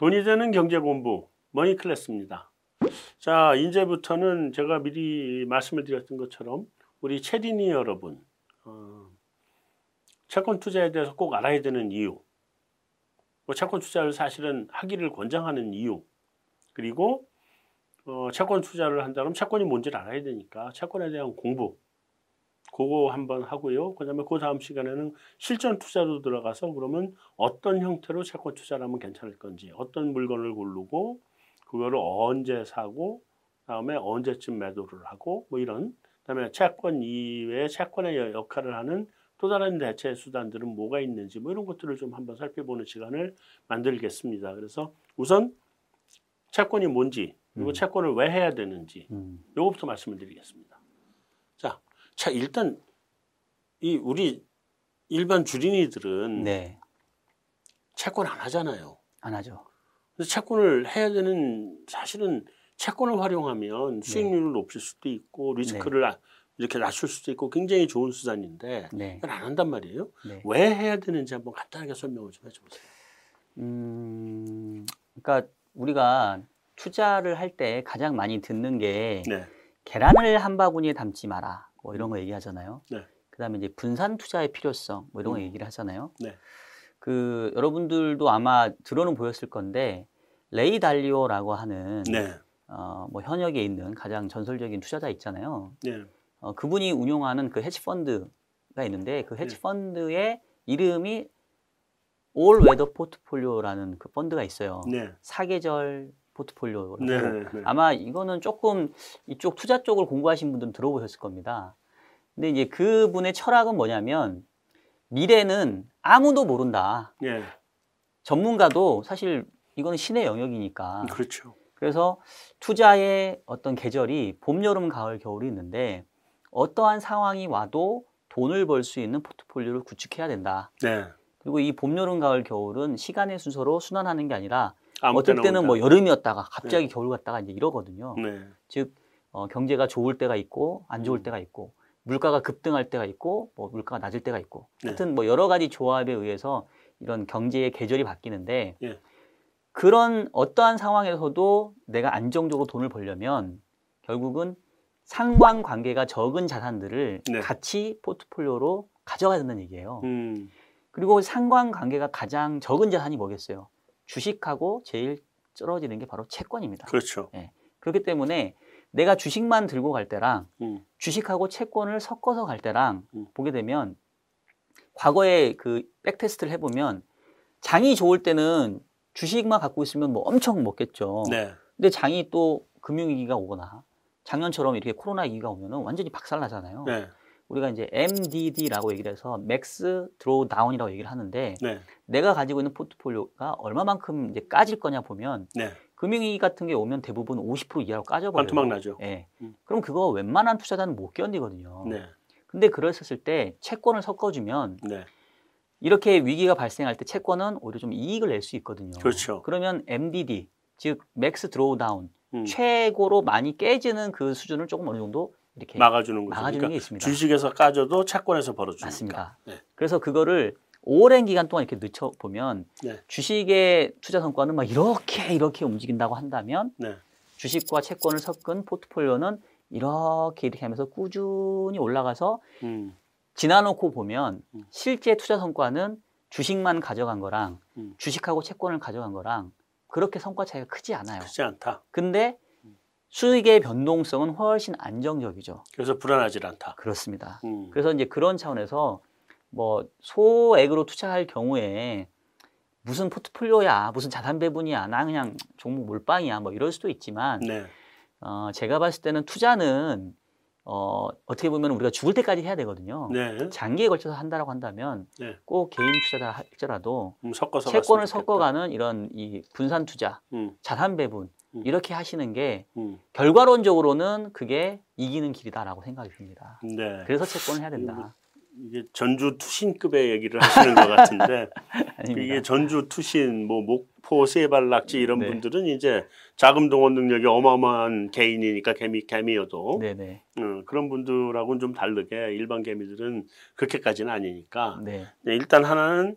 돈이 되는 경제공부 머니클래스입니다. 자, 이제부터는 제가 미리 말씀을 드렸던 것처럼 우리 체린이 여러분, 채권 투자에 대해서 꼭 알아야 되는 이유, 채권 투자를 사실은 하기를 권장하는 이유, 그리고 채권 투자를 한다면 채권이 뭔지를 알아야 되니까 채권에 대한 공부, 그거 한번 하고요. 그다음에 그 다음 시간에는 실전 투자로 들어가서 그러면 어떤 형태로 채권 투자를 하면 괜찮을 건지, 어떤 물건을 고르고 그거를 언제 사고 그다음에 언제쯤 매도를 하고 뭐 이런, 그다음에 채권 이외에 채권의 역할을 하는 또 다른 대체 수단들은 뭐가 있는지 뭐 이런 것들을 좀 한번 살펴보는 시간을 만들겠습니다. 그래서 우선 채권이 뭔지, 그리고 채권을 왜 해야 되는지 요거부터 말씀을 드리겠습니다. 자, 일단 이 우리 일반 주린이들은 네. 채권 안 하잖아요. 안 하죠. 그래서 채권을 해야 되는, 사실은 채권을 활용하면 수익률을 네. 높일 수도 있고 리스크를 네. 이렇게 낮출 수도 있고 굉장히 좋은 수단인데 네. 그걸 안 한단 말이에요. 네. 왜 해야 되는지 한번 간단하게 설명을 좀 해주세요. 그러니까 우리가 투자를 할 때 가장 많이 듣는 게 네. 계란을 한 바구니에 담지 마라. 뭐 이런 거 얘기하잖아요. 네. 그다음에 이제 분산 투자의 필요성 뭐 이런 거 얘기를 하잖아요. 네. 그 여러분들도 아마 들어는 보였을 건데 레이 달리오라고 하는 네. 뭐 현역에 있는 가장 전설적인 투자자 있잖아요. 네. 그분이 운용하는 그 헤지펀드가 있는데 그 헤지펀드의 네. 이름이 올 웨더 포트폴리오라는 그 펀드가 있어요. 네. 사계절 포트폴리오라고. 네. 아마 이거는 조금 이쪽 투자 쪽을 공부하신 분들은 들어보셨을 겁니다. 근데 이제 그분의 철학은 뭐냐면 미래는 아무도 모른다. 네. 전문가도 사실 이거는 신의 영역이니까. 그렇죠. 그래서 투자의 어떤 계절이 봄, 여름, 가을, 겨울이 있는데 어떠한 상황이 와도 돈을 벌 수 있는 포트폴리오를 구축해야 된다. 네. 그리고 이 봄, 여름, 가을, 겨울은 시간의 순서로 순환하는 게 아니라 어떨 때는 뭐 여름이었다가 갑자기 네. 겨울 갔다가 이제 이러거든요. 네. 즉 경제가 좋을 때가 있고 안 좋을 때가 있고 물가가 급등할 때가 있고 뭐 물가가 낮을 때가 있고 하여튼 네. 뭐 여러 가지 조합에 의해서 이런 경제의 계절이 바뀌는데 네. 그런 어떠한 상황에서도 내가 안정적으로 돈을 벌려면 결국은 상관관계가 적은 자산들을 네. 같이 포트폴리오로 가져가야 된다는 얘기예요. 그리고 상관관계가 가장 적은 자산이 뭐겠어요? 주식하고 제일 떨어지는 게 바로 채권입니다. 그렇죠. 예. 그렇기 때문에 내가 주식만 들고 갈 때랑 주식하고 채권을 섞어서 갈 때랑 보게 되면 과거에 그 백테스트를 해보면 장이 좋을 때는 주식만 갖고 있으면 뭐 엄청 먹겠죠. 네. 근데 장이 또 금융위기가 오거나 작년처럼 이렇게 코로나 위기가 오면은 완전히 박살나잖아요. 네. 우리가 이제 MDD라고 얘기를 해서 맥스 드로우다운이라고 얘기를 하는데 네. 내가 가지고 있는 포트폴리오가 얼마만큼 이제 까질 거냐 보면 네. 금융위기 같은 게 오면 대부분 50% 이하로 까져버려요. 반토막 나죠. 네. 그럼 그거 웬만한 투자자는 못 견디거든요. 네. 근데 그랬었을 때 채권을 섞어주면 네. 이렇게 위기가 발생할 때 채권은 오히려 좀 이익을 낼 수 있거든요. 그렇죠. 그러면 MDD, 즉 맥스 드로우다운, 최고로 많이 깨지는 그 수준을 조금 어느 정도 이렇게 막아주는 거죠. 막아주는 그러니까 게 있습니다. 주식에서 까져도 채권에서 벌어주니까. 맞습니다. 네. 그래서 그거를 오랜 기간 동안 이렇게 늦춰보면 네. 주식의 투자 성과는 막 이렇게 움직인다고 한다면 네. 주식과 채권을 섞은 포트폴리오는 이렇게 하면서 꾸준히 올라가서 지나놓고 보면 실제 투자 성과는 주식만 가져간 거랑 주식하고 채권을 가져간 거랑 그렇게 성과 차이가 크지 않아요. 크지 않다. 근데 수익의 변동성은 훨씬 안정적이죠. 그래서 불안하지 않다. 그렇습니다. 그래서 이제 그런 차원에서 뭐 소액으로 투자할 경우에 무슨 포트폴리오야, 무슨 자산 배분이야, 나 그냥 종목 몰빵이야, 뭐 이럴 수도 있지만 네. 제가 봤을 때는 투자는 어떻게 보면 우리가 죽을 때까지 해야 되거든요. 네. 장기에 걸쳐서 한다라고 한다면 네. 꼭 개인 투자다 할지라도 섞어서 채권을 섞어가는 이런 이 분산 투자, 자산 배분 이렇게 하시는 게 결과론적으로는 그게 이기는 길이다라고 생각이 듭니다. 네. 그래서 채권을 해야 된다. 이게 전주 투신급의 얘기를 하시는 것 같은데 이게 전주 투신, 뭐 목포 세발낙지 이런 네. 분들은 이제 자금 동원 능력이 어마어마한 개인이니까 개미여도 네. 그런 분들하고는 좀 다르게 일반 개미들은 그렇게까지는 아니니까 네. 일단 하나는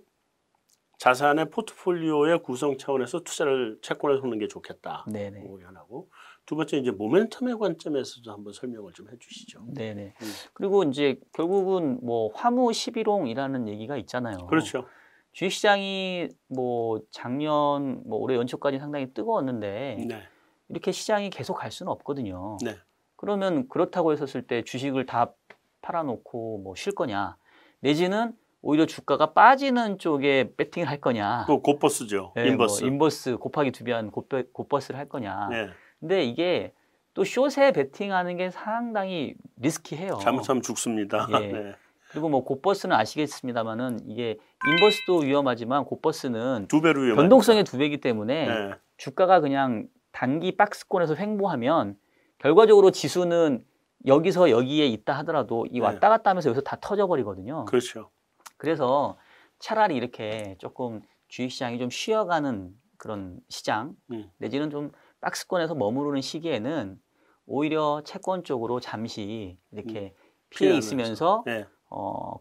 자산의 포트폴리오의 구성 차원에서 투자를 채권에 섞는 게 좋겠다. 네네. 그게 하나고. 두 번째 이제 모멘텀의 관점에서도 한번 설명을 좀 해주시죠. 네네. 그리고 이제 결국은 뭐 화무 11홍이라는 얘기가 있잖아요. 그렇죠. 주식시장이 뭐 작년 뭐 올해 연초까지 상당히 뜨거웠는데 네. 이렇게 시장이 계속 갈 수는 없거든요. 네. 그러면 그렇다고 했었을 때 주식을 다 팔아놓고 뭐 쉴 거냐? 내지는 오히려 주가가 빠지는 쪽에 배팅을 할 거냐? 또 곱버스죠. 네, 인버스. 뭐 인버스 곱하기 2배한 곱버스를 할 거냐? 네. 근데 이게 또 숏에 베팅하는 게 상당히 리스키해요. 잘못하면 죽습니다. 예. 네. 그리고 뭐 곱버스는 아시겠습니다만은 이게 인버스도 위험하지만 곱버스는 2배로 위험합니다. 변동성의 2배이기 때문에 네. 주가가 그냥 단기 박스권에서 횡보하면 결과적으로 지수는 여기서 여기에 있다 하더라도 이 왔다 갔다 하면서 여기서 다 터져버리거든요. 그렇죠. 그래서 차라리 이렇게 조금 주식시장이 좀 쉬어가는 그런 시장 내지는 좀 박스권에서 머무르는 시기에는 오히려 채권 쪽으로 잠시 이렇게 피해 있으면서 네.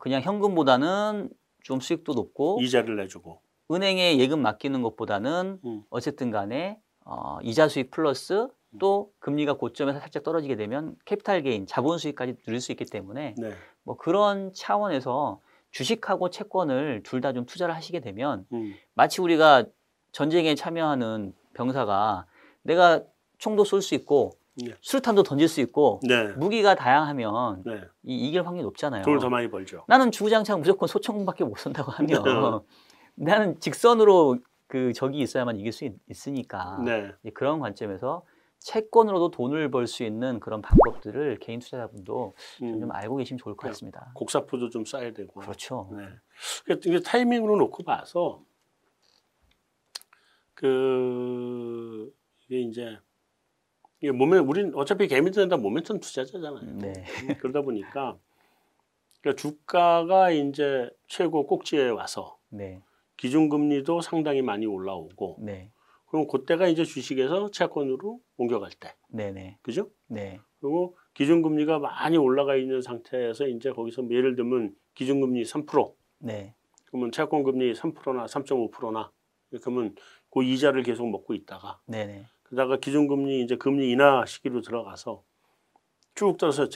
그냥 현금보다는 좀 수익도 높고 이자를 내주고 은행에 예금 맡기는 것보다는 어쨌든 간에 이자 수익 플러스 또 금리가 고점에서 살짝 떨어지게 되면 캐피탈 게인, 자본 수익까지 누릴 수 있기 때문에 네. 뭐 그런 차원에서 주식하고 채권을 둘 다 좀 투자를 하시게 되면 마치 우리가 전쟁에 참여하는 병사가 내가 총도 쏠 수 있고 네. 수류탄도 던질 수 있고 네. 무기가 다양하면 네. 이길 확률이 높잖아요. 돈을 더 많이 벌죠. 나는 주구장창 무조건 소총밖에 못 쏜다고 하면 나는 직선으로 그 적이 있어야만 이길 수 있으니까 네. 그런 관점에서 채권으로도 돈을 벌 수 있는 그런 방법들을 개인 투자자분도 좀 알고 계시면 좋을 것 같습니다. 곡사포도 좀 쌓아야 되고. 그렇죠. 네. 그러니까 타이밍으로 놓고 봐서 이게 이제 이게 우린 어차피 개미들은 다 모멘텀 투자자잖아요. 네. 그러다 보니까 그러니까 주가가 이제 최고 꼭지에 와서 네. 기준금리도 상당히 많이 올라오고 네. 그럼 그때가 이제 주식에서 채권으로 옮겨갈 때. 네네. 그죠? 네. 그리고 기준금리가 많이 올라가 있는 상태에서 이제 거기서 예를 들면 기준금리 3%. 네. 그러면 채권금리 3%나 3.5%나 그러면 그 이자를 계속 먹고 있다가. 네네. 그러다가 기준금리 이제 금리 인하 시기로 들어가서 쭉 떠서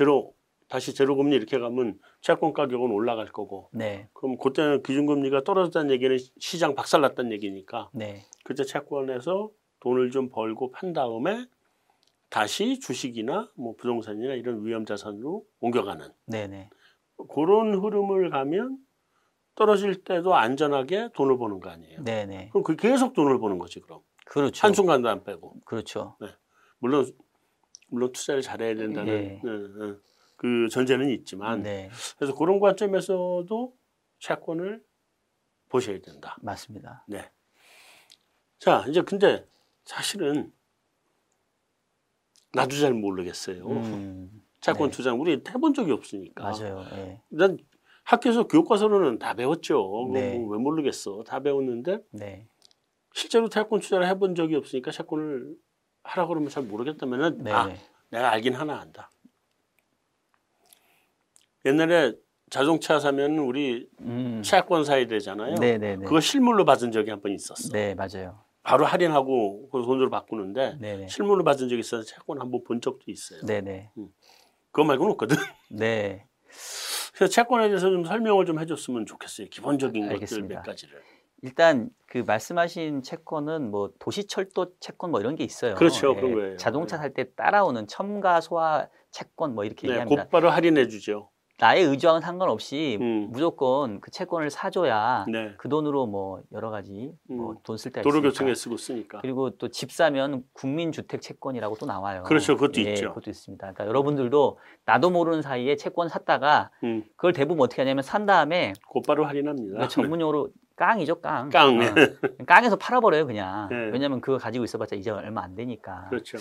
다시 제로금리 이렇게 가면 채권 가격은 올라갈 거고. 네. 그럼 그때는 기준금리가 떨어졌다는 얘기는 시장 박살났다는 얘기니까. 네. 그때 채권에서 돈을 좀 벌고 판 다음에 다시 주식이나 뭐 부동산이나 이런 위험자산으로 옮겨가는. 네네. 그런 흐름을 가면 떨어질 때도 안전하게 돈을 버는 거 아니에요. 네네. 그럼 그 계속 돈을 버는 거지 그럼. 그렇죠. 한순간도 안 빼고. 그렇죠. 네. 물론 투자를 잘해야 된다는. 네. 네. 그 전제는 있지만 네. 그래서 그런 관점에서도 채권을 보셔야 된다. 맞습니다. 네. 자 이제 근데 사실은 나도 잘 모르겠어요. 채권 네. 투자 우리 해본 적이 없으니까. 맞아요. 네. 난 학교에서 교과서로는 다 배웠죠. 네. 뭐 왜 모르겠어. 다 배웠는데 네. 실제로 채권 투자를 해본 적이 없으니까 채권을 하라 그러면 잘 모르겠다면은 네. 아 내가 알긴 하나 안다. 옛날에 자동차 사면 우리 채권 사야 되잖아요. 네네네. 그거 실물로 받은 적이 한 번 있었어. 네, 맞아요. 바로 할인하고 돈으로 바꾸는데 네네. 실물로 받은 적이 있어서 채권 한 번 본 적도 있어요. 네네. 그거 말고는 없거든. 네. 그래서 채권에 대해서 좀 설명을 좀 해줬으면 좋겠어요. 기본적인 알겠습니다. 것들 몇 가지를. 일단 그 말씀하신 채권은 뭐 도시철도 채권 뭐 이런 게 있어요. 그렇죠. 네. 그런 거예요. 자동차 살 때 따라오는 첨가 소화 채권 뭐 이렇게 네, 얘기합니다. 곧바로 할인해 주죠. 나의 의지와는 상관없이 무조건 그 채권을 사줘야 네. 그 돈으로 뭐 여러 가지 뭐 돈 쓸 때 도로교통에 쓰고 쓰니까. 그리고 또 집 사면 국민주택 채권이라고 또 나와요. 그렇죠. 그것도 예, 있죠. 그것도 있습니다. 그러니까 여러분들도 나도 모르는 사이에 채권 샀다가 그걸 대부분 어떻게 하냐면 산 다음에 곧바로 할인합니다. 그러니까 전문용어로 깡이죠. 깡. 깡. 깡에서 팔아버려요. 그냥. 네. 왜냐하면 그거 가지고 있어봤자 이제 얼마 안 되니까. 그렇죠.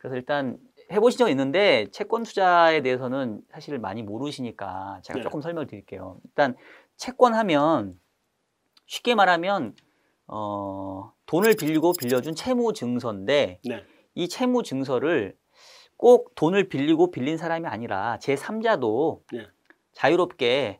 그래서 일단 해보신 적은 있는데 채권 투자에 대해서는 사실 많이 모르시니까 제가 네. 조금 설명을 드릴게요. 일단 채권 하면 쉽게 말하면 돈을 빌리고 빌려준 채무증서인데 네. 이 채무증서를 꼭 돈을 빌리고 빌린 사람이 아니라 제3자도 네. 자유롭게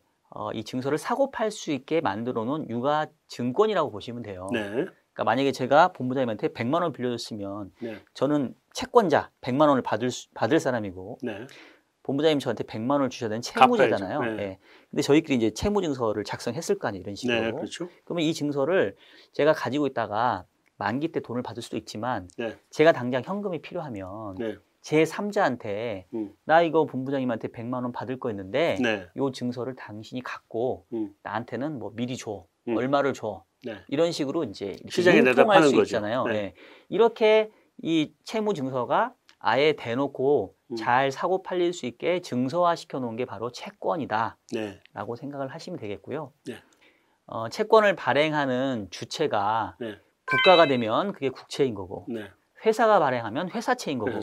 이 증서를 사고 팔 수 있게 만들어 놓은 유가 증권이라고 보시면 돼요. 네. 그러니까 만약에 제가 본부장님한테 100만 원 빌려줬으면 네. 저는 채권자 100만 원을 받을 사람이고 네. 본부장님 저한테 100만 원을 주셔야 되는 채무자잖아요. 네. 네. 근데 저희끼리 이제 채무증서를 작성했을 거 아니에요, 이런 식으로. 네, 그렇죠. 그러면 이 증서를 제가 가지고 있다가 만기 때 돈을 받을 수도 있지만 네. 제가 당장 현금이 필요하면 네. 제3자한테 나 이거 본부장님한테 100만 원 받을 거 있는데 네. 요 증서를 당신이 갖고 나한테는 뭐 미리 줘. 얼마를 줘. 네. 이런 식으로 이제 시장에 대답하는 거죠. 있잖아요. 네. 네. 이렇게 이 채무 증서가 아예 대놓고 잘 사고 팔릴 수 있게 증서화 시켜 놓은 게 바로 채권이다라고 네. 생각을 하시면 되겠고요. 네. 채권을 발행하는 주체가 네. 국가가 되면 그게 국채인 거고 네. 회사가 발행하면 회사채인 거고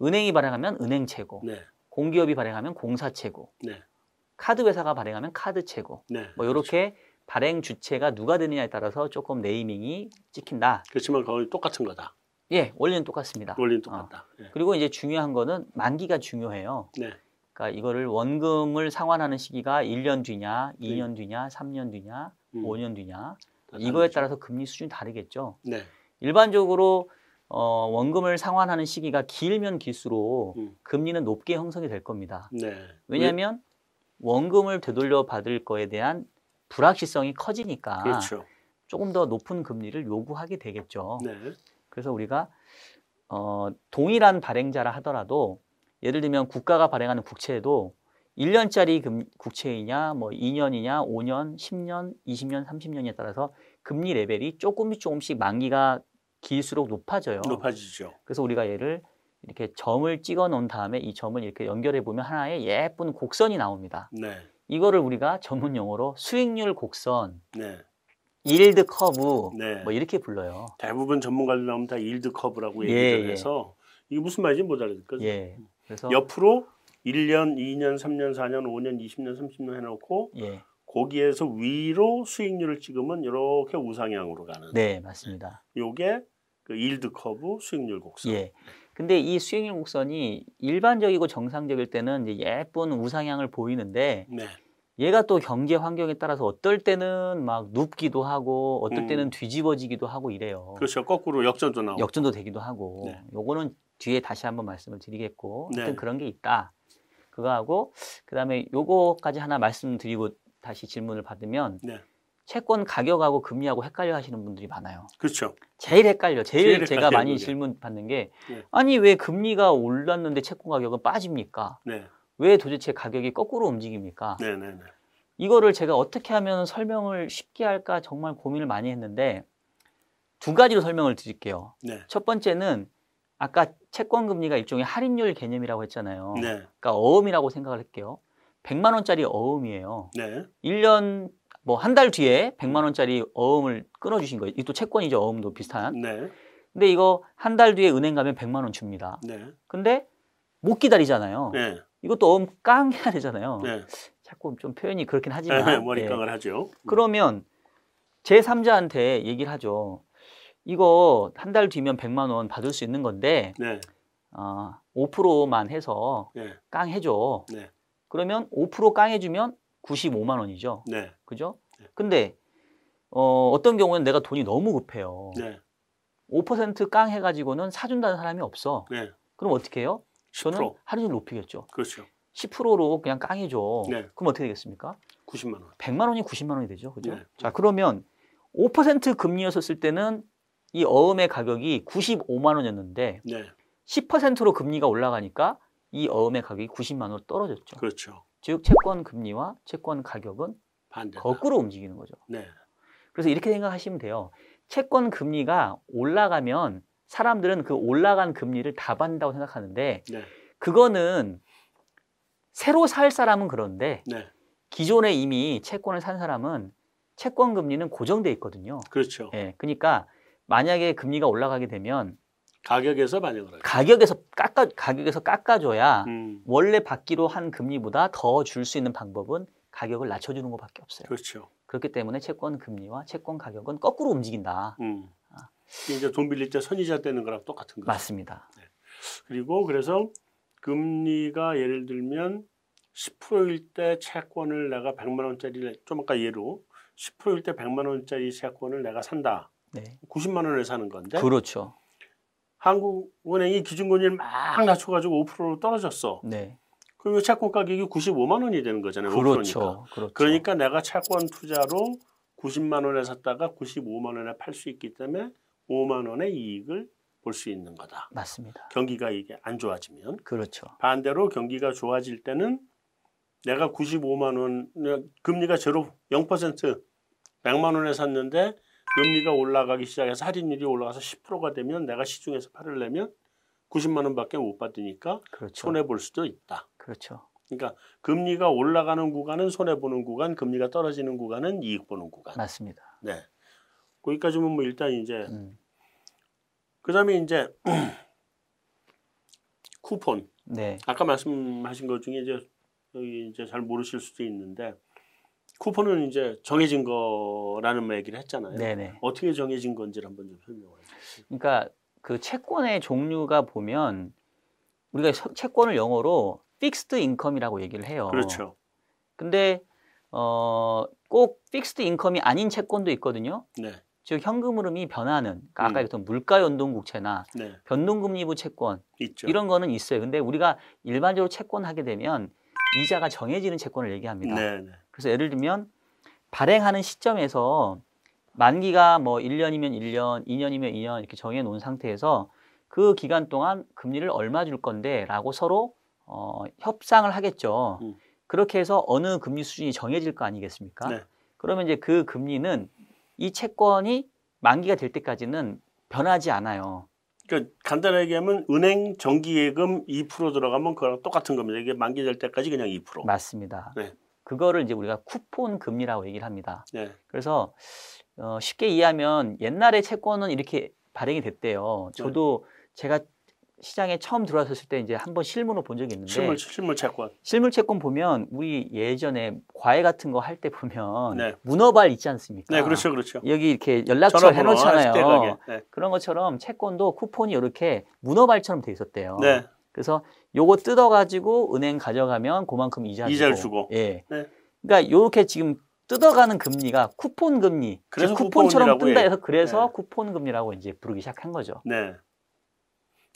은행이 발행하면 은행채고 네. 공기업이 발행하면 공사채고 네. 카드 회사가 발행하면 카드채고 네. 뭐 이렇게 그렇죠. 발행 주체가 누가 되느냐에 따라서 조금 네이밍이 찍힌다. 그렇지만 거의 똑같은 거다. 예, 원리는 똑같습니다. 원리는 똑같다. 예. 그리고 이제 중요한 거는 만기가 중요해요. 네. 그러니까 이거를 원금을 상환하는 시기가 1년 뒤냐, 2년 뒤냐, 3년 뒤냐, 5년 뒤냐 이거에 따라서 금리 수준이 다르겠죠. 네. 일반적으로 원금을 상환하는 시기가 길면 길수록 금리는 높게 형성이 될 겁니다. 네. 왜냐하면 원금을 되돌려 받을 거에 대한 불확실성이 커지니까 그렇죠. 조금 더 높은 금리를 요구하게 되겠죠. 네. 그래서 우리가 동일한 발행자라 하더라도 예를 들면 국가가 발행하는 국채에도 1년짜리 국채이냐 뭐 2년이냐 5년, 10년, 20년, 30년에 따라서 금리 레벨이 조금씩 만기가 길수록 높아져요. 높아지죠. 그래서 우리가 얘를 이렇게 점을 찍어 놓은 다음에 이 점을 이렇게 연결해 보면 하나의 예쁜 곡선이 나옵니다. 네. 이거를 우리가 전문 용어로 수익률 곡선, 네. 일드 커브 네. 뭐 이렇게 불러요. 대부분 전문가들 나오면 다 일드 커브라고 얘기를 해서 이게 무슨 말인지 못 알아듣거든요. 예. 그래서 옆으로 1년, 2년, 3년, 4년, 5년, 20년, 30년 해놓고 예. 거기에서 위로 수익률을 찍으면 이렇게 우상향으로 가는. 네, 맞습니다. 이게 그 일드 커브 수익률 곡선. 예. 근데 이 수익률 곡선이 일반적이고 정상적일 때는 이제 예쁜 우상향을 보이는데 네. 얘가 또 경제 환경에 따라서 어떨 때는 막 눕기도 하고 어떨 때는 뒤집어지기도 하고 이래요. 그렇죠. 거꾸로 역전도 나오고. 역전도 되기도 하고. 네. 요거는 뒤에 다시 한번 말씀을 드리겠고 하여튼 네. 그런 게 있다. 그거 하고 그다음에 요거까지 하나 말씀드리고 다시 질문을 받으면 네. 채권 가격하고 금리하고 헷갈려 하시는 분들이 많아요. 그렇죠. 제일 헷갈려. 제일 제가 많이 그게. 질문 받는 게 네. 아니 왜 금리가 올랐는데 채권 가격은 빠집니까? 네. 왜 도대체 가격이 거꾸로 움직입니까? 네네네. 이거를 제가 어떻게 하면 설명을 쉽게 할까 정말 고민을 많이 했는데 두 가지로 설명을 드릴게요. 네. 첫 번째는 아까 채권 금리가 일종의 할인율 개념이라고 했잖아요. 네. 그러니까 어음이라고 생각을 할게요. 100만 원짜리 어음이에요. 네. 1년 뭐 한 달 뒤에 100만 원짜리 어음을 끊어 주신 거예요. 이것도 채권이죠. 어음도 비슷한. 네. 근데 이거 한 달 뒤에 은행 가면 100만 원 줍니다. 네. 근데 못 기다리잖아요. 네. 이것도 어음 깡 해야 되잖아요. 네. 자꾸 좀 표현이 그렇긴 하지만. 네, 머리깡을 네. 하죠. 그러면 제3자한테 얘기를 하죠. 이거 한 달 뒤면 100만 원 받을 수 있는 건데 네. 5%만 해서 네. 깡 해줘. 네. 그러면 5% 깡 해주면 95만 원이죠. 네. 그죠? 네. 근데 어떤 경우에는 내가 돈이 너무 급해요. 네. 5% 깡 해가지고는 사준다는 사람이 없어. 네. 그럼 어떻게 해요? 저는 10%. 하루 종일 높이겠죠. 그렇죠. 10%로 그냥 깡 해줘. 네. 그럼 어떻게 되겠습니까? 90만 원. 100만 원이 90만 원이 되죠. 그죠? 네. 자, 그러면 5% 금리였을 때는 이 어음의 가격이 95만 원이었는데 네. 10%로 금리가 올라가니까 이 어음의 가격이 90만 원으로 떨어졌죠. 그렇죠. 즉 채권 금리와 채권 가격은 반대다. 거꾸로 움직이는 거죠. 네. 그래서 이렇게 생각하시면 돼요. 채권 금리가 올라가면 사람들은 그 올라간 금리를 다 받는다고 생각하는데 네. 그거는 새로 살 사람은 그런데 네. 기존에 이미 채권을 산 사람은 채권 금리는 고정돼 있거든요. 그렇죠. 예, 그러니까 만약에 금리가 올라가게 되면 가격에서 반영을 하죠. 가격에서 깎아줘야 원래 받기로 한 금리보다 더 줄 수 있는 방법은 가격을 낮춰주는 것밖에 없어요. 그렇죠. 그렇기 때문에 채권 금리와 채권 가격은 거꾸로 움직인다. 이제 돈 빌릴 때 선이자 떼는 거랑 똑같은 거죠. 맞습니다. 네. 그리고 그래서 금리가 예를 들면 10%일 때 채권을 내가 100만 원짜리, 좀 아까 예로 10%일 때 100만 원짜리 채권을 내가 산다. 네. 90만 원을 사는 건데. 그렇죠. 한국은행이 기준금리를 막 낮춰가지고 5%로 떨어졌어. 네. 그럼 채권 가격이 95만 원이 되는 거잖아요. 그렇죠. 그렇죠. 그러니까 내가 채권 투자로 90만 원에 샀다가 95만 원에 팔 수 있기 때문에 5만 원의 이익을 볼 수 있는 거다. 맞습니다. 경기가 이게 안 좋아지면. 그렇죠. 반대로 경기가 좋아질 때는 내가 95만 원, 금리가 0%, 100만 원에 샀는데 금리가 올라가기 시작해서 할인율이 올라가서 10%가 되면 내가 시중에서 팔으려면 90만 원밖에 못 받으니까 그렇죠. 손해볼 수도 있다. 그렇죠. 그러니까 금리가 올라가는 구간은 손해보는 구간, 금리가 떨어지는 구간은 이익 보는 구간. 맞습니다. 네. 거기까지는 뭐 일단 이제 그다음에 이제 쿠폰. 네. 아까 말씀하신 것 중에 이제 여기 이제 잘 모르실 수도 있는데 쿠폰은 이제 정해진 거라는 얘기를 했잖아요. 네네. 어떻게 정해진 건지를 한번 좀 설명을 해주세요. 그러니까 그 채권의 종류가 보면 우리가 채권을 영어로 픽스드 인컴이라고 얘기를 해요. 그렇죠. 근데 꼭 픽스드 인컴이 아닌 채권도 있거든요. 네. 즉 현금 흐름이 변하는 그러니까 아까 얘기했던 물가 연동 국채나 네. 변동금리부 채권 있죠. 이런 거는 있어요. 근데 우리가 일반적으로 채권 하게 되면 이자가 정해지는 채권을 얘기합니다. 네네. 그래서 예를 들면 발행하는 시점에서 만기가 뭐 1년이면 1년, 2년이면 2년 이렇게 정해놓은 상태에서 그 기간 동안 금리를 얼마 줄 건데 라고 서로 협상을 하겠죠. 그렇게 해서 어느 금리 수준이 정해질 거 아니겠습니까? 네. 그러면 이제 그 금리는 이 채권이 만기가 될 때까지는 변하지 않아요. 그러니까 간단하게 얘기하면 은행 정기예금 2% 들어가면 그거랑 똑같은 겁니다. 이게 만기될 때까지 그냥 2%. 맞습니다. 네. 그거를 이제 우리가 쿠폰 금리라고 얘기를 합니다. 네. 그래서 쉽게 이해하면 옛날에 채권은 이렇게 발행이 됐대요. 저도 네. 제가 시장에 처음 들어왔을 때 이제 한번 실물로 본 적이 있는데 실물 채권. 실물 채권 보면 우리 예전에 과외 같은 거 할 때 보면 네. 문어발 있지 않습니까? 네, 그렇죠, 그렇죠. 여기 이렇게 연락처 해놓잖아요. 네. 그런 것처럼 채권도 쿠폰이 이렇게 문어발처럼 돼 있었대요. 네. 그래서 요거 뜯어가지고 은행 가져가면 그만큼 이자를 주고. 예. 네. 그러니까 요렇게 지금 뜯어가는 금리가 쿠폰 금리. 그래서 쿠폰처럼 뜬다 해서 그래서 네. 쿠폰 금리라고 이제 부르기 시작한 거죠. 네.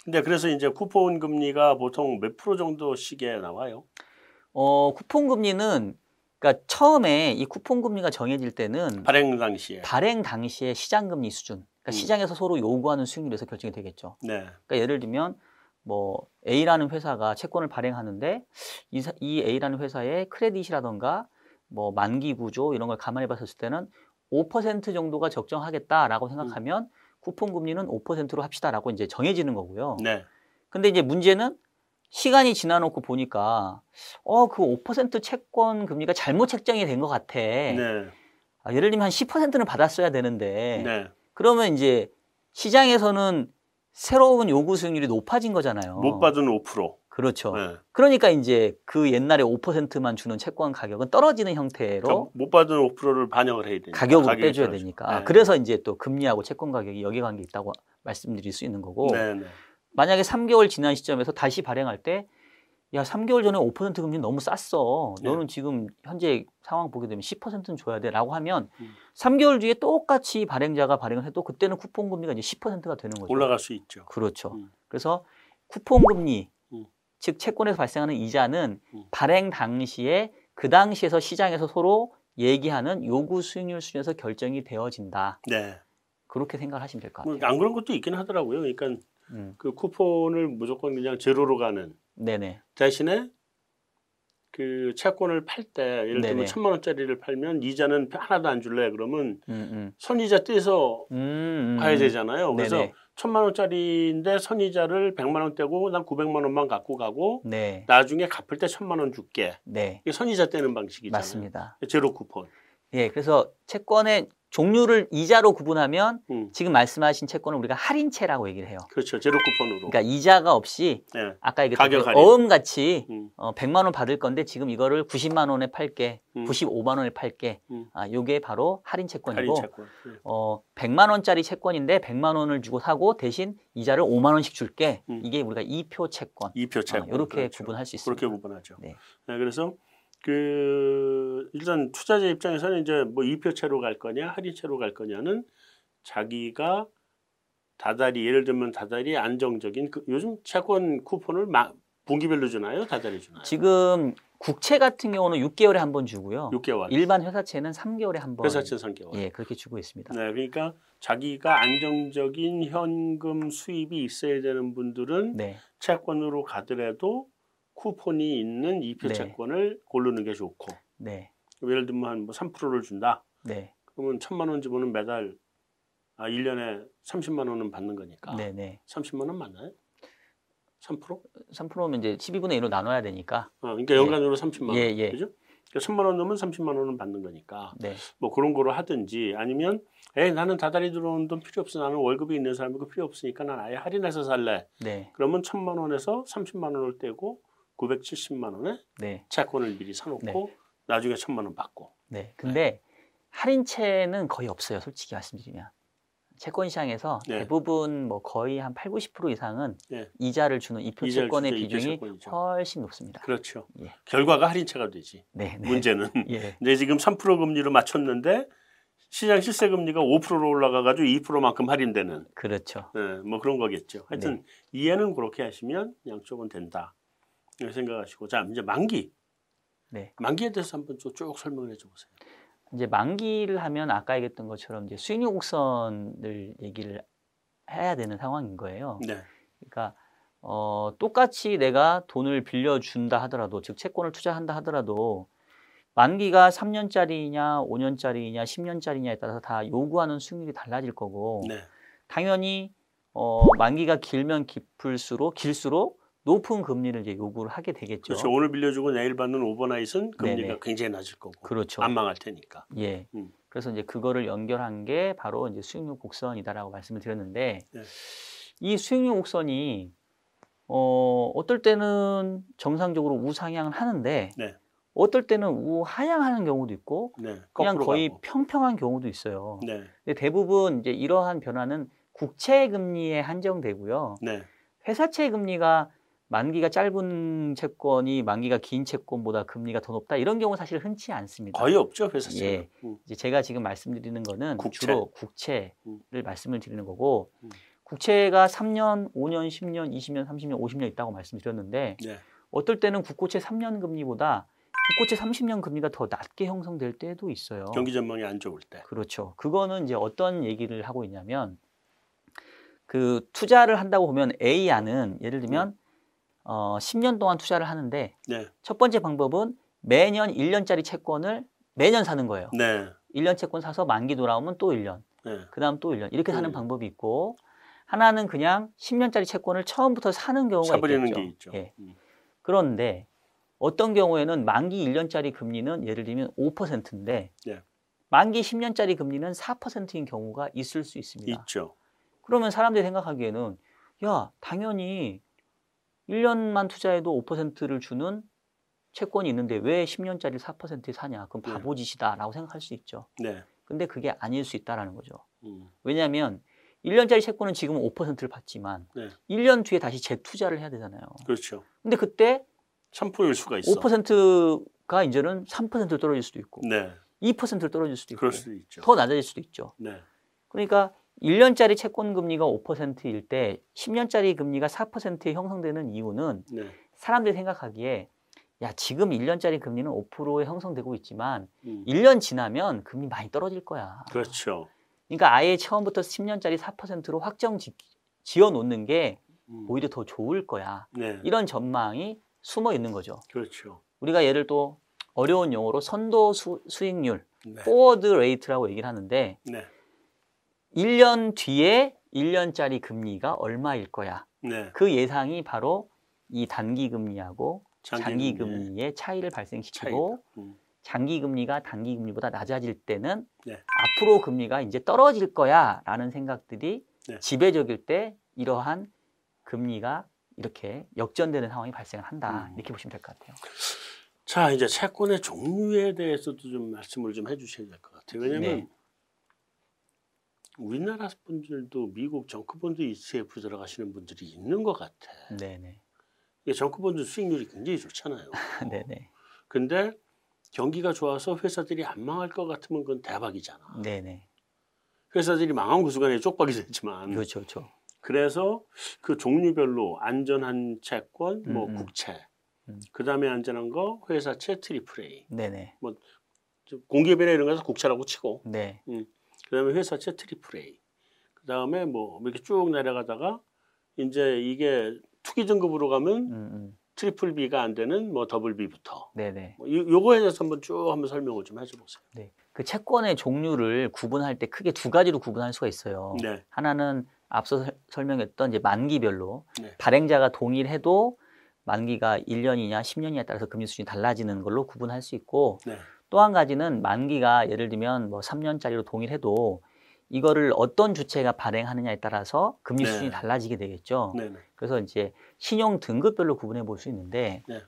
근데 그래서 이제 쿠폰 금리가 보통 몇 프로 정도씩에 나와요? 쿠폰 금리는 그러니까 처음에 이 쿠폰 금리가 정해질 때는 발행 당시에 시장 금리 수준. 그러니까 시장에서 서로 요구하는 수익률에서 결정이 되겠죠. 네. 그러니까 예를 들면 뭐 A라는 회사가 채권을 발행하는데 이 A라는 회사의 크레딧이라던가 뭐 만기 구조 이런 걸 감안해 봤을 때는 5% 정도가 적정하겠다라고 생각하면 쿠폰 금리는 5%로 합시다라고 이제 정해지는 거고요. 네. 근데 이제 문제는 시간이 지나놓고 보니까 그 5% 채권 금리가 잘못 책정이 된 것 같아. 네. 예를 들면 한 10%는 받았어야 되는데 네. 그러면 이제 시장에서는 새로운 요구 수익률이 높아진 거잖아요. 못 받은 5%. 그렇죠. 네. 그러니까 이제 그 옛날에 5%만 주는 채권 가격은 떨어지는 형태로 그러니까 못 받은 5%를 반영을 해야 되니까. 가격을 빼줘야 되니까. 네. 그래서 이제 또 금리하고 채권 가격이 여기관계 있다고 말씀드릴 수 있는 거고 네, 네. 만약에 3개월 지난 시점에서 다시 발행할 때 야, 3개월 전에 5% 금리 너무 쌌어. 너는 네. 지금 현재 상황 보게 되면 10%는 줘야 돼 라고 하면 3개월 뒤에 똑같이 발행자가 발행을 해도 그때는 쿠폰 금리가 이제 10%가 되는 거죠. 올라갈 수 있죠. 그렇죠. 그래서 쿠폰 금리, 즉 채권에서 발생하는 이자는 발행 당시에 그 당시에서 시장에서 서로 얘기하는 요구 수익률 수준에서 결정이 되어진다. 네. 그렇게 생각을 하시면 될 것 같아요. 안 그런 것도 있긴 하더라고요. 그러니까 그 쿠폰을 무조건 그냥 제로로 가는 네네. 대신에 그 채권을 팔 때 예를 들면 1,000만 원짜리를 팔면 이자는 하나도 안 줄래 그러면 선이자 떼서 가야 되잖아요. 그래서 네네. 1,000만 원짜리인데 선이자를 100만 원 떼고 난 900만 원만 갖고 가고 네. 나중에 갚을 때 1,000만 원 줄게. 네. 이게 선이자 떼는 방식이잖아요. 맞습니다. 제로 쿠폰. 예, 그래서 채권의 종류를 이자로 구분하면 지금 말씀하신 채권은 우리가 할인채라고 얘기를 해요. 그렇죠. 제로 쿠폰으로. 그러니까 이자가 없이 네. 아까 얘기했던 어음같이 100만 원 받을 건데 지금 이거를 90만 원에 팔게, 95만 원에 팔게. 아, 요게 바로 할인채권이고 할인채권. 네. 100만 원짜리 채권인데 100만 원을 주고 사고 대신 이자를 5만 원씩 줄게. 이게 우리가 이표채권. 이표채권. 이렇게 그렇죠. 구분할 수 있습니다. 그렇게 구분하죠. 네. 네, 그래서 일단 투자자 입장에서는 이제 뭐 이표채로 갈 거냐, 할인채로 갈 거냐는 자기가 다달이, 예를 들면 다달이 안정적인, 요즘 채권 쿠폰을 분기별로 주나요? 다달이 주나요? 지금 국채 같은 경우는 6개월에 한 번 주고요. 6개월. 일반 회사채는 3개월에 한 번. 회사채는 3개월. 예, 그렇게 주고 있습니다. 네, 그러니까 자기가 안정적인 현금 수입이 있어야 되는 분들은 네. 채권으로 가더라도 쿠폰이 있는 이표채권을 네. 고르는 게 좋고 네. 예를 들면 한 3%를 준다. 네. 그러면 1,000만 원 주면 매달 1년에 30만 원은 받는 거니까 네, 네. 30만 원 맞나요? 3%? 3%면 이제 12분의 1로 나눠야 되니까 그러니까 연간으로 예. 30만 원. 예, 예. 그죠? 그러니까 1000만 원 넣으면 30만 원은 받는 거니까 네. 뭐 그런 거로 하든지 아니면 나는 다달이 들어오는 돈 필요 없어. 나는 월급이 있는 사람이고 필요 없으니까 난 아예 할인해서 살래. 네. 그러면 1,000만 원에서 30만 원을 떼고 970만 원에 네. 채권을 미리 사놓고 네. 나중에 1,000만 원 받고. 네. 근데 네. 할인채는 거의 없어요. 솔직히 말씀드리면. 채권 시장에서 네. 대부분 뭐 거의 한 80~90% 이상은 네. 이자를 주는 이표채권의 비중이 이표채권이죠. 훨씬 높습니다. 그렇죠. 예. 결과가 할인채가 되지. 네, 네. 문제는. 예. 근데 지금 3% 금리를 맞췄는데 시장 실세 금리가 5%로 올라가가지고 2%만큼 할인되는. 그렇죠. 네, 뭐 그런 거겠죠. 하여튼 네. 이해는 그렇게 하시면 양쪽은 된다. 생각하시고 자 이제 만기 네. 만기에 대해서 한번 쭉 설명을 해줘보세요. 이제 만기를 하면 아까 얘기했던 것처럼 이제 수익률 곡선을 얘기를 해야 되는 상황인 거예요. 네. 그러니까 똑같이 내가 돈을 빌려준다 하더라도 즉 채권을 투자한다 하더라도 만기가 3년짜리냐 5년짜리냐 10년짜리냐에 따라서 다 요구하는 수익률이 달라질 거고 네. 당연히 만기가 길면 길수록 높은 금리를 이제 요구를 하게 되겠죠. 그렇죠. 오늘 빌려주고 내일 받는 오버나잇은 금리가 네네. 굉장히 낮을 거고. 그렇죠. 안 망할 테니까. 예. 그래서 이제 그거를 연결한 게 바로 이제 수익률 곡선이다라고 말씀을 드렸는데 네. 이 수익률 곡선이 어떨 때는 정상적으로 우상향을 하는데 네. 어떨 때는 우하향하는 경우도 있고 네. 그냥 거의 가고. 평평한 경우도 있어요. 네. 근데 대부분 이제 이러한 변화는 국채 금리에 한정되고요. 네. 회사채 금리가 만기가 짧은 채권이 만기가 긴 채권보다 금리가 더 높다 이런 경우 사실 흔치 않습니다. 거의 없죠 회사채. 예. 이제 제가 지금 말씀드리는 거는 국채. 주로 국채를 말씀을 드리는 거고 국채가 3년, 5년, 10년, 20년, 30년, 50년 있다고 말씀드렸는데 네. 어떨 때는 국고채 3년 금리보다 국고채 30년 금리가 더 낮게 형성될 때도 있어요. 경기 전망이 안 좋을 때. 그렇죠. 그거는 이제 어떤 얘기를 하고 있냐면 그 투자를 한다고 보면 A안은 예를 들면 10년 동안 투자를 하는데 네. 첫 번째 방법은 매년 1년짜리 채권을 매년 사는 거예요. 네. 1년 채권 사서 만기 돌아오면 또 1년, 네. 그 다음 또 1년 이렇게 사는 방법이 있고 하나는 그냥 10년짜리 채권을 처음부터 사는 경우가 사버리는 있겠죠. 게 있죠. 예. 그런데 어떤 경우에는 만기 1년짜리 금리는 예를 들면 5%인데 네. 만기 10년짜리 금리는 4%인 경우가 있을 수 있습니다. 있죠. 그러면 사람들이 생각하기에는 야 당연히 1년만 투자해도 5%를 주는 채권이 있는데 왜 10년짜리 4%에 사냐? 그럼 바보짓이다라고 생각할 수 있죠. 네. 근데 그게 아닐 수 있다라는 거죠. 왜냐하면 1년짜리 채권은 지금 5%를 받지만 네. 1년 뒤에 다시 재투자를 해야 되잖아요. 그렇죠. 근데 그때 3%일 수가 있어. 5%가 이제는 3% 떨어질 수도 있고 네. 2% 떨어질 수도 있고 그럴 수도 있죠. 더 낮아질 수도 있죠. 네. 그러니까 1년짜리 채권 금리가 5%일 때 10년짜리 금리가 4%에 형성되는 이유는 네. 사람들이 생각하기에 야 지금 1년짜리 금리는 5%에 형성되고 있지만 1년 지나면 금리 많이 떨어질 거야. 그렇죠. 그러니까 아예 처음부터 10년짜리 4%로 확정 지어놓는 게 오히려 더 좋을 거야. 네. 이런 전망이 숨어 있는 거죠. 그렇죠. 우리가 얘를 또 어려운 용어로 선도 수익률, 네. 포워드 레이트라고 얘기를 하는데 네. 1년 뒤에 1년짜리 금리가 얼마일 거야. 네. 그 예상이 바로 이 단기 금리하고 장기 금리의 차이를 발생시키고 장기 금리가 단기 금리보다 낮아질 때는 네. 앞으로 금리가 이제 떨어질 거야라는 생각들이 네. 지배적일 때 이러한 금리가 이렇게 역전되는 상황이 발생한다. 이렇게 보시면 될 것 같아요. 자, 이제 채권의 종류에 대해서도 좀 말씀을 좀 해주셔야 될 것 같아요. 왜냐하면 네. 우리나라 분들도 미국 정크본드 ETF 들어가시는 분들이 있는 것 같아. 네네. 이게 정크본드 수익률이 굉장히 좋잖아요. 네네. 근데 경기가 좋아서 회사들이 안 망할 것 같으면 그건 대박이잖아. 네네. 회사들이 망한 그 순간에 쪽박이 되지만. 그렇죠, 그렇죠. 그래서 그 종류별로 안전한 채권, 뭐 국채, 그 다음에 안전한 거 회사채 트리플 A. 네네. 뭐 공기업이나 이런 거에서 국채라고 치고. 네. 그다음에 회사채 트리플 A. 그다음에 뭐 이렇게 쭉 내려가다가 이제 이게 투기 등급으로 가면 트리플 B가 안 되는 뭐 더블 B부터. 네네. 뭐 요거에 대해서 한번 쭉 한번 설명을 좀 해줘보세요. 네. 그 채권의 종류를 구분할 때 크게 두 가지로 구분할 수가 있어요. 네. 하나는 앞서 설명했던 이제 만기별로 네. 발행자가 동일해도 만기가 1년이냐 10년이냐에 따라서 금리 수준이 달라지는 걸로 구분할 수 있고. 네. 또 한 가지는 만기가 예를 들면 뭐 3년짜리로 동일해도 이거를 어떤 주체가 발행하느냐에 따라서 금리 네. 수준이 달라지게 되겠죠. 네. 그래서 이제 신용 등급별로 구분해 볼 수 있는데 네.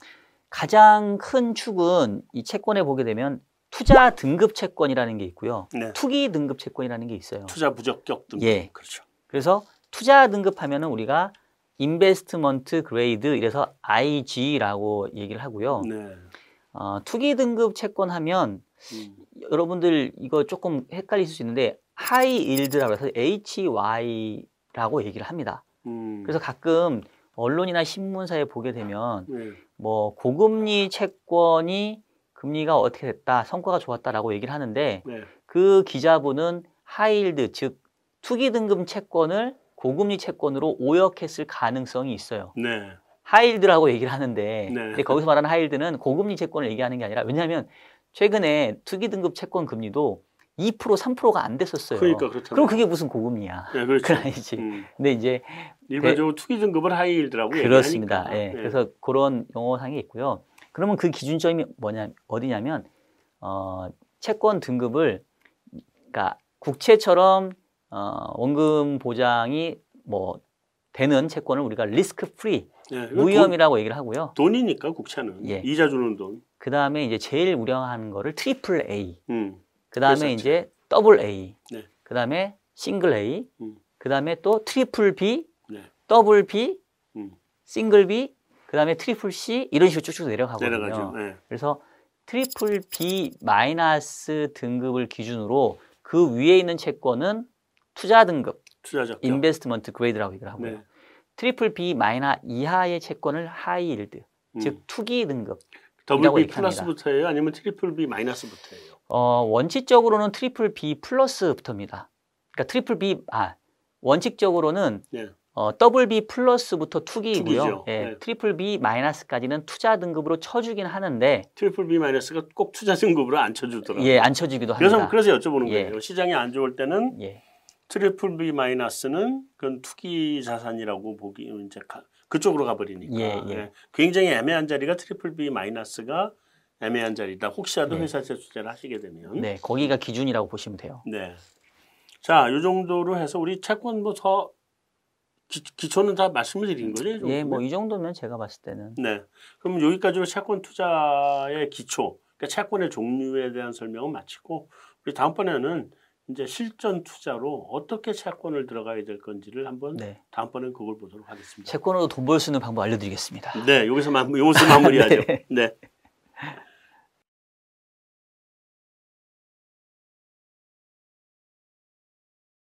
가장 큰 축은 이 채권에 보게 되면 투자 등급 채권이라는 게 있고요. 네. 투기 등급 채권이라는 게 있어요. 투자 부적격 등급. 예. 그렇죠. 그래서 투자 등급하면은 우리가 인베스트먼트 그레이드 이래서 IG라고 얘기를 하고요. 네. 투기 등급 채권 하면 여러분들 이거 조금 헷갈리실 수 있는데 하이 일드라고 해서 HY라고 얘기를 합니다. 그래서 가끔 언론이나 신문사에 보게 되면 뭐 고금리 채권이 금리가 어떻게 됐다, 성과가 좋았다라고 얘기를 하는데 네. 그 기자분은 하이 일드 즉 투기 등급 채권을 고금리 채권으로 오역했을 가능성이 있어요. 네. 하이일드라고 얘기를 하는데 네. 거기서 말하는 하이일드는 고금리 채권을 얘기하는 게 아니라 왜냐하면 최근에 투기 등급 채권 금리도 2% 3%가 안 됐었어요. 그러니까 그렇다. 그럼 그게 무슨 고금리야? 네, 그렇죠. 그건 아니지. 근데 이제 일반적으로 투기 등급을 하이일드라고 그렇습니다. 얘기하니까. 예. 네. 그래서 그런 용어상이 있고요. 그러면 그 기준점이 뭐냐 어디냐면 채권 등급을 그러니까 국채처럼 원금 보장이 뭐 되는 채권을 우리가 리스크 프리 네, 무위험이라고 얘기를 하고요. 돈이니까 국채는 예. 이자 주는 돈. 그 다음에 이제 제일 우려하는 거를 트리플 A. 그 다음에 이제 더블 A. 네. 그 다음에 싱글 A. 그 다음에 또 트리플 B, 네. 더블 B, 싱글 B. 그 다음에 트리플 C 이런 식으로 쭉쭉 내려가거든요. 내려가죠. 네. 그래서 트리플 B 마이너스 등급을 기준으로 그 위에 있는 채권은 투자 등급, 인베스트먼트 그레이드라고 얘기를 하고요. 네. 트리플 B 마이너 이하의 채권을 하이 일드, 즉 투기 등급. 더블 B 플러스부터예요? 아니면 트리플 B 마이너스부터예요? 원칙적으로는 트리플 B 플러스부터입니다. 그러니까 트리플 B 원칙적으로는 네. 더블 B 플러스부터 투기이고요. 예, 네. 트리플 B 마이너스까지는 투자 등급으로 쳐주긴 하는데 트리플 B 마이너스가 꼭 투자 등급으로 안 쳐주더라고요. 예, 안 쳐주기도 합니다. 그래서 여쭤보는 예. 거예요. 시장이 안 좋을 때는 예. 트리플 B 마이너스는 그건 투기 자산이라고 보기 이제 그쪽으로 가버리니까 예, 예. 굉장히 애매한 자리가 트리플 B 마이너스가 애매한 자리다. 혹시라도 네. 회사채 투자를 하시게 되면 네 거기가 기준이라고 보시면 돼요. 네, 자, 이 정도로 해서 우리 채권 뭐 더 기초는 다 말씀을 드린 거죠? 예, 뭐 이 정도면 제가 봤을 때는 네. 그럼 여기까지로 채권 투자의 기초, 그러니까 채권의 종류에 대한 설명은 마치고 우리 다음번에는 이제 실전 투자로 어떻게 채권을 들어가야 될 건지를 한번 네. 다음번엔 그걸 보도록 하겠습니다. 채권으로 돈 벌 수 있는 방법 알려드리겠습니다. 네, 여기서 요것을 마무리하죠. 네.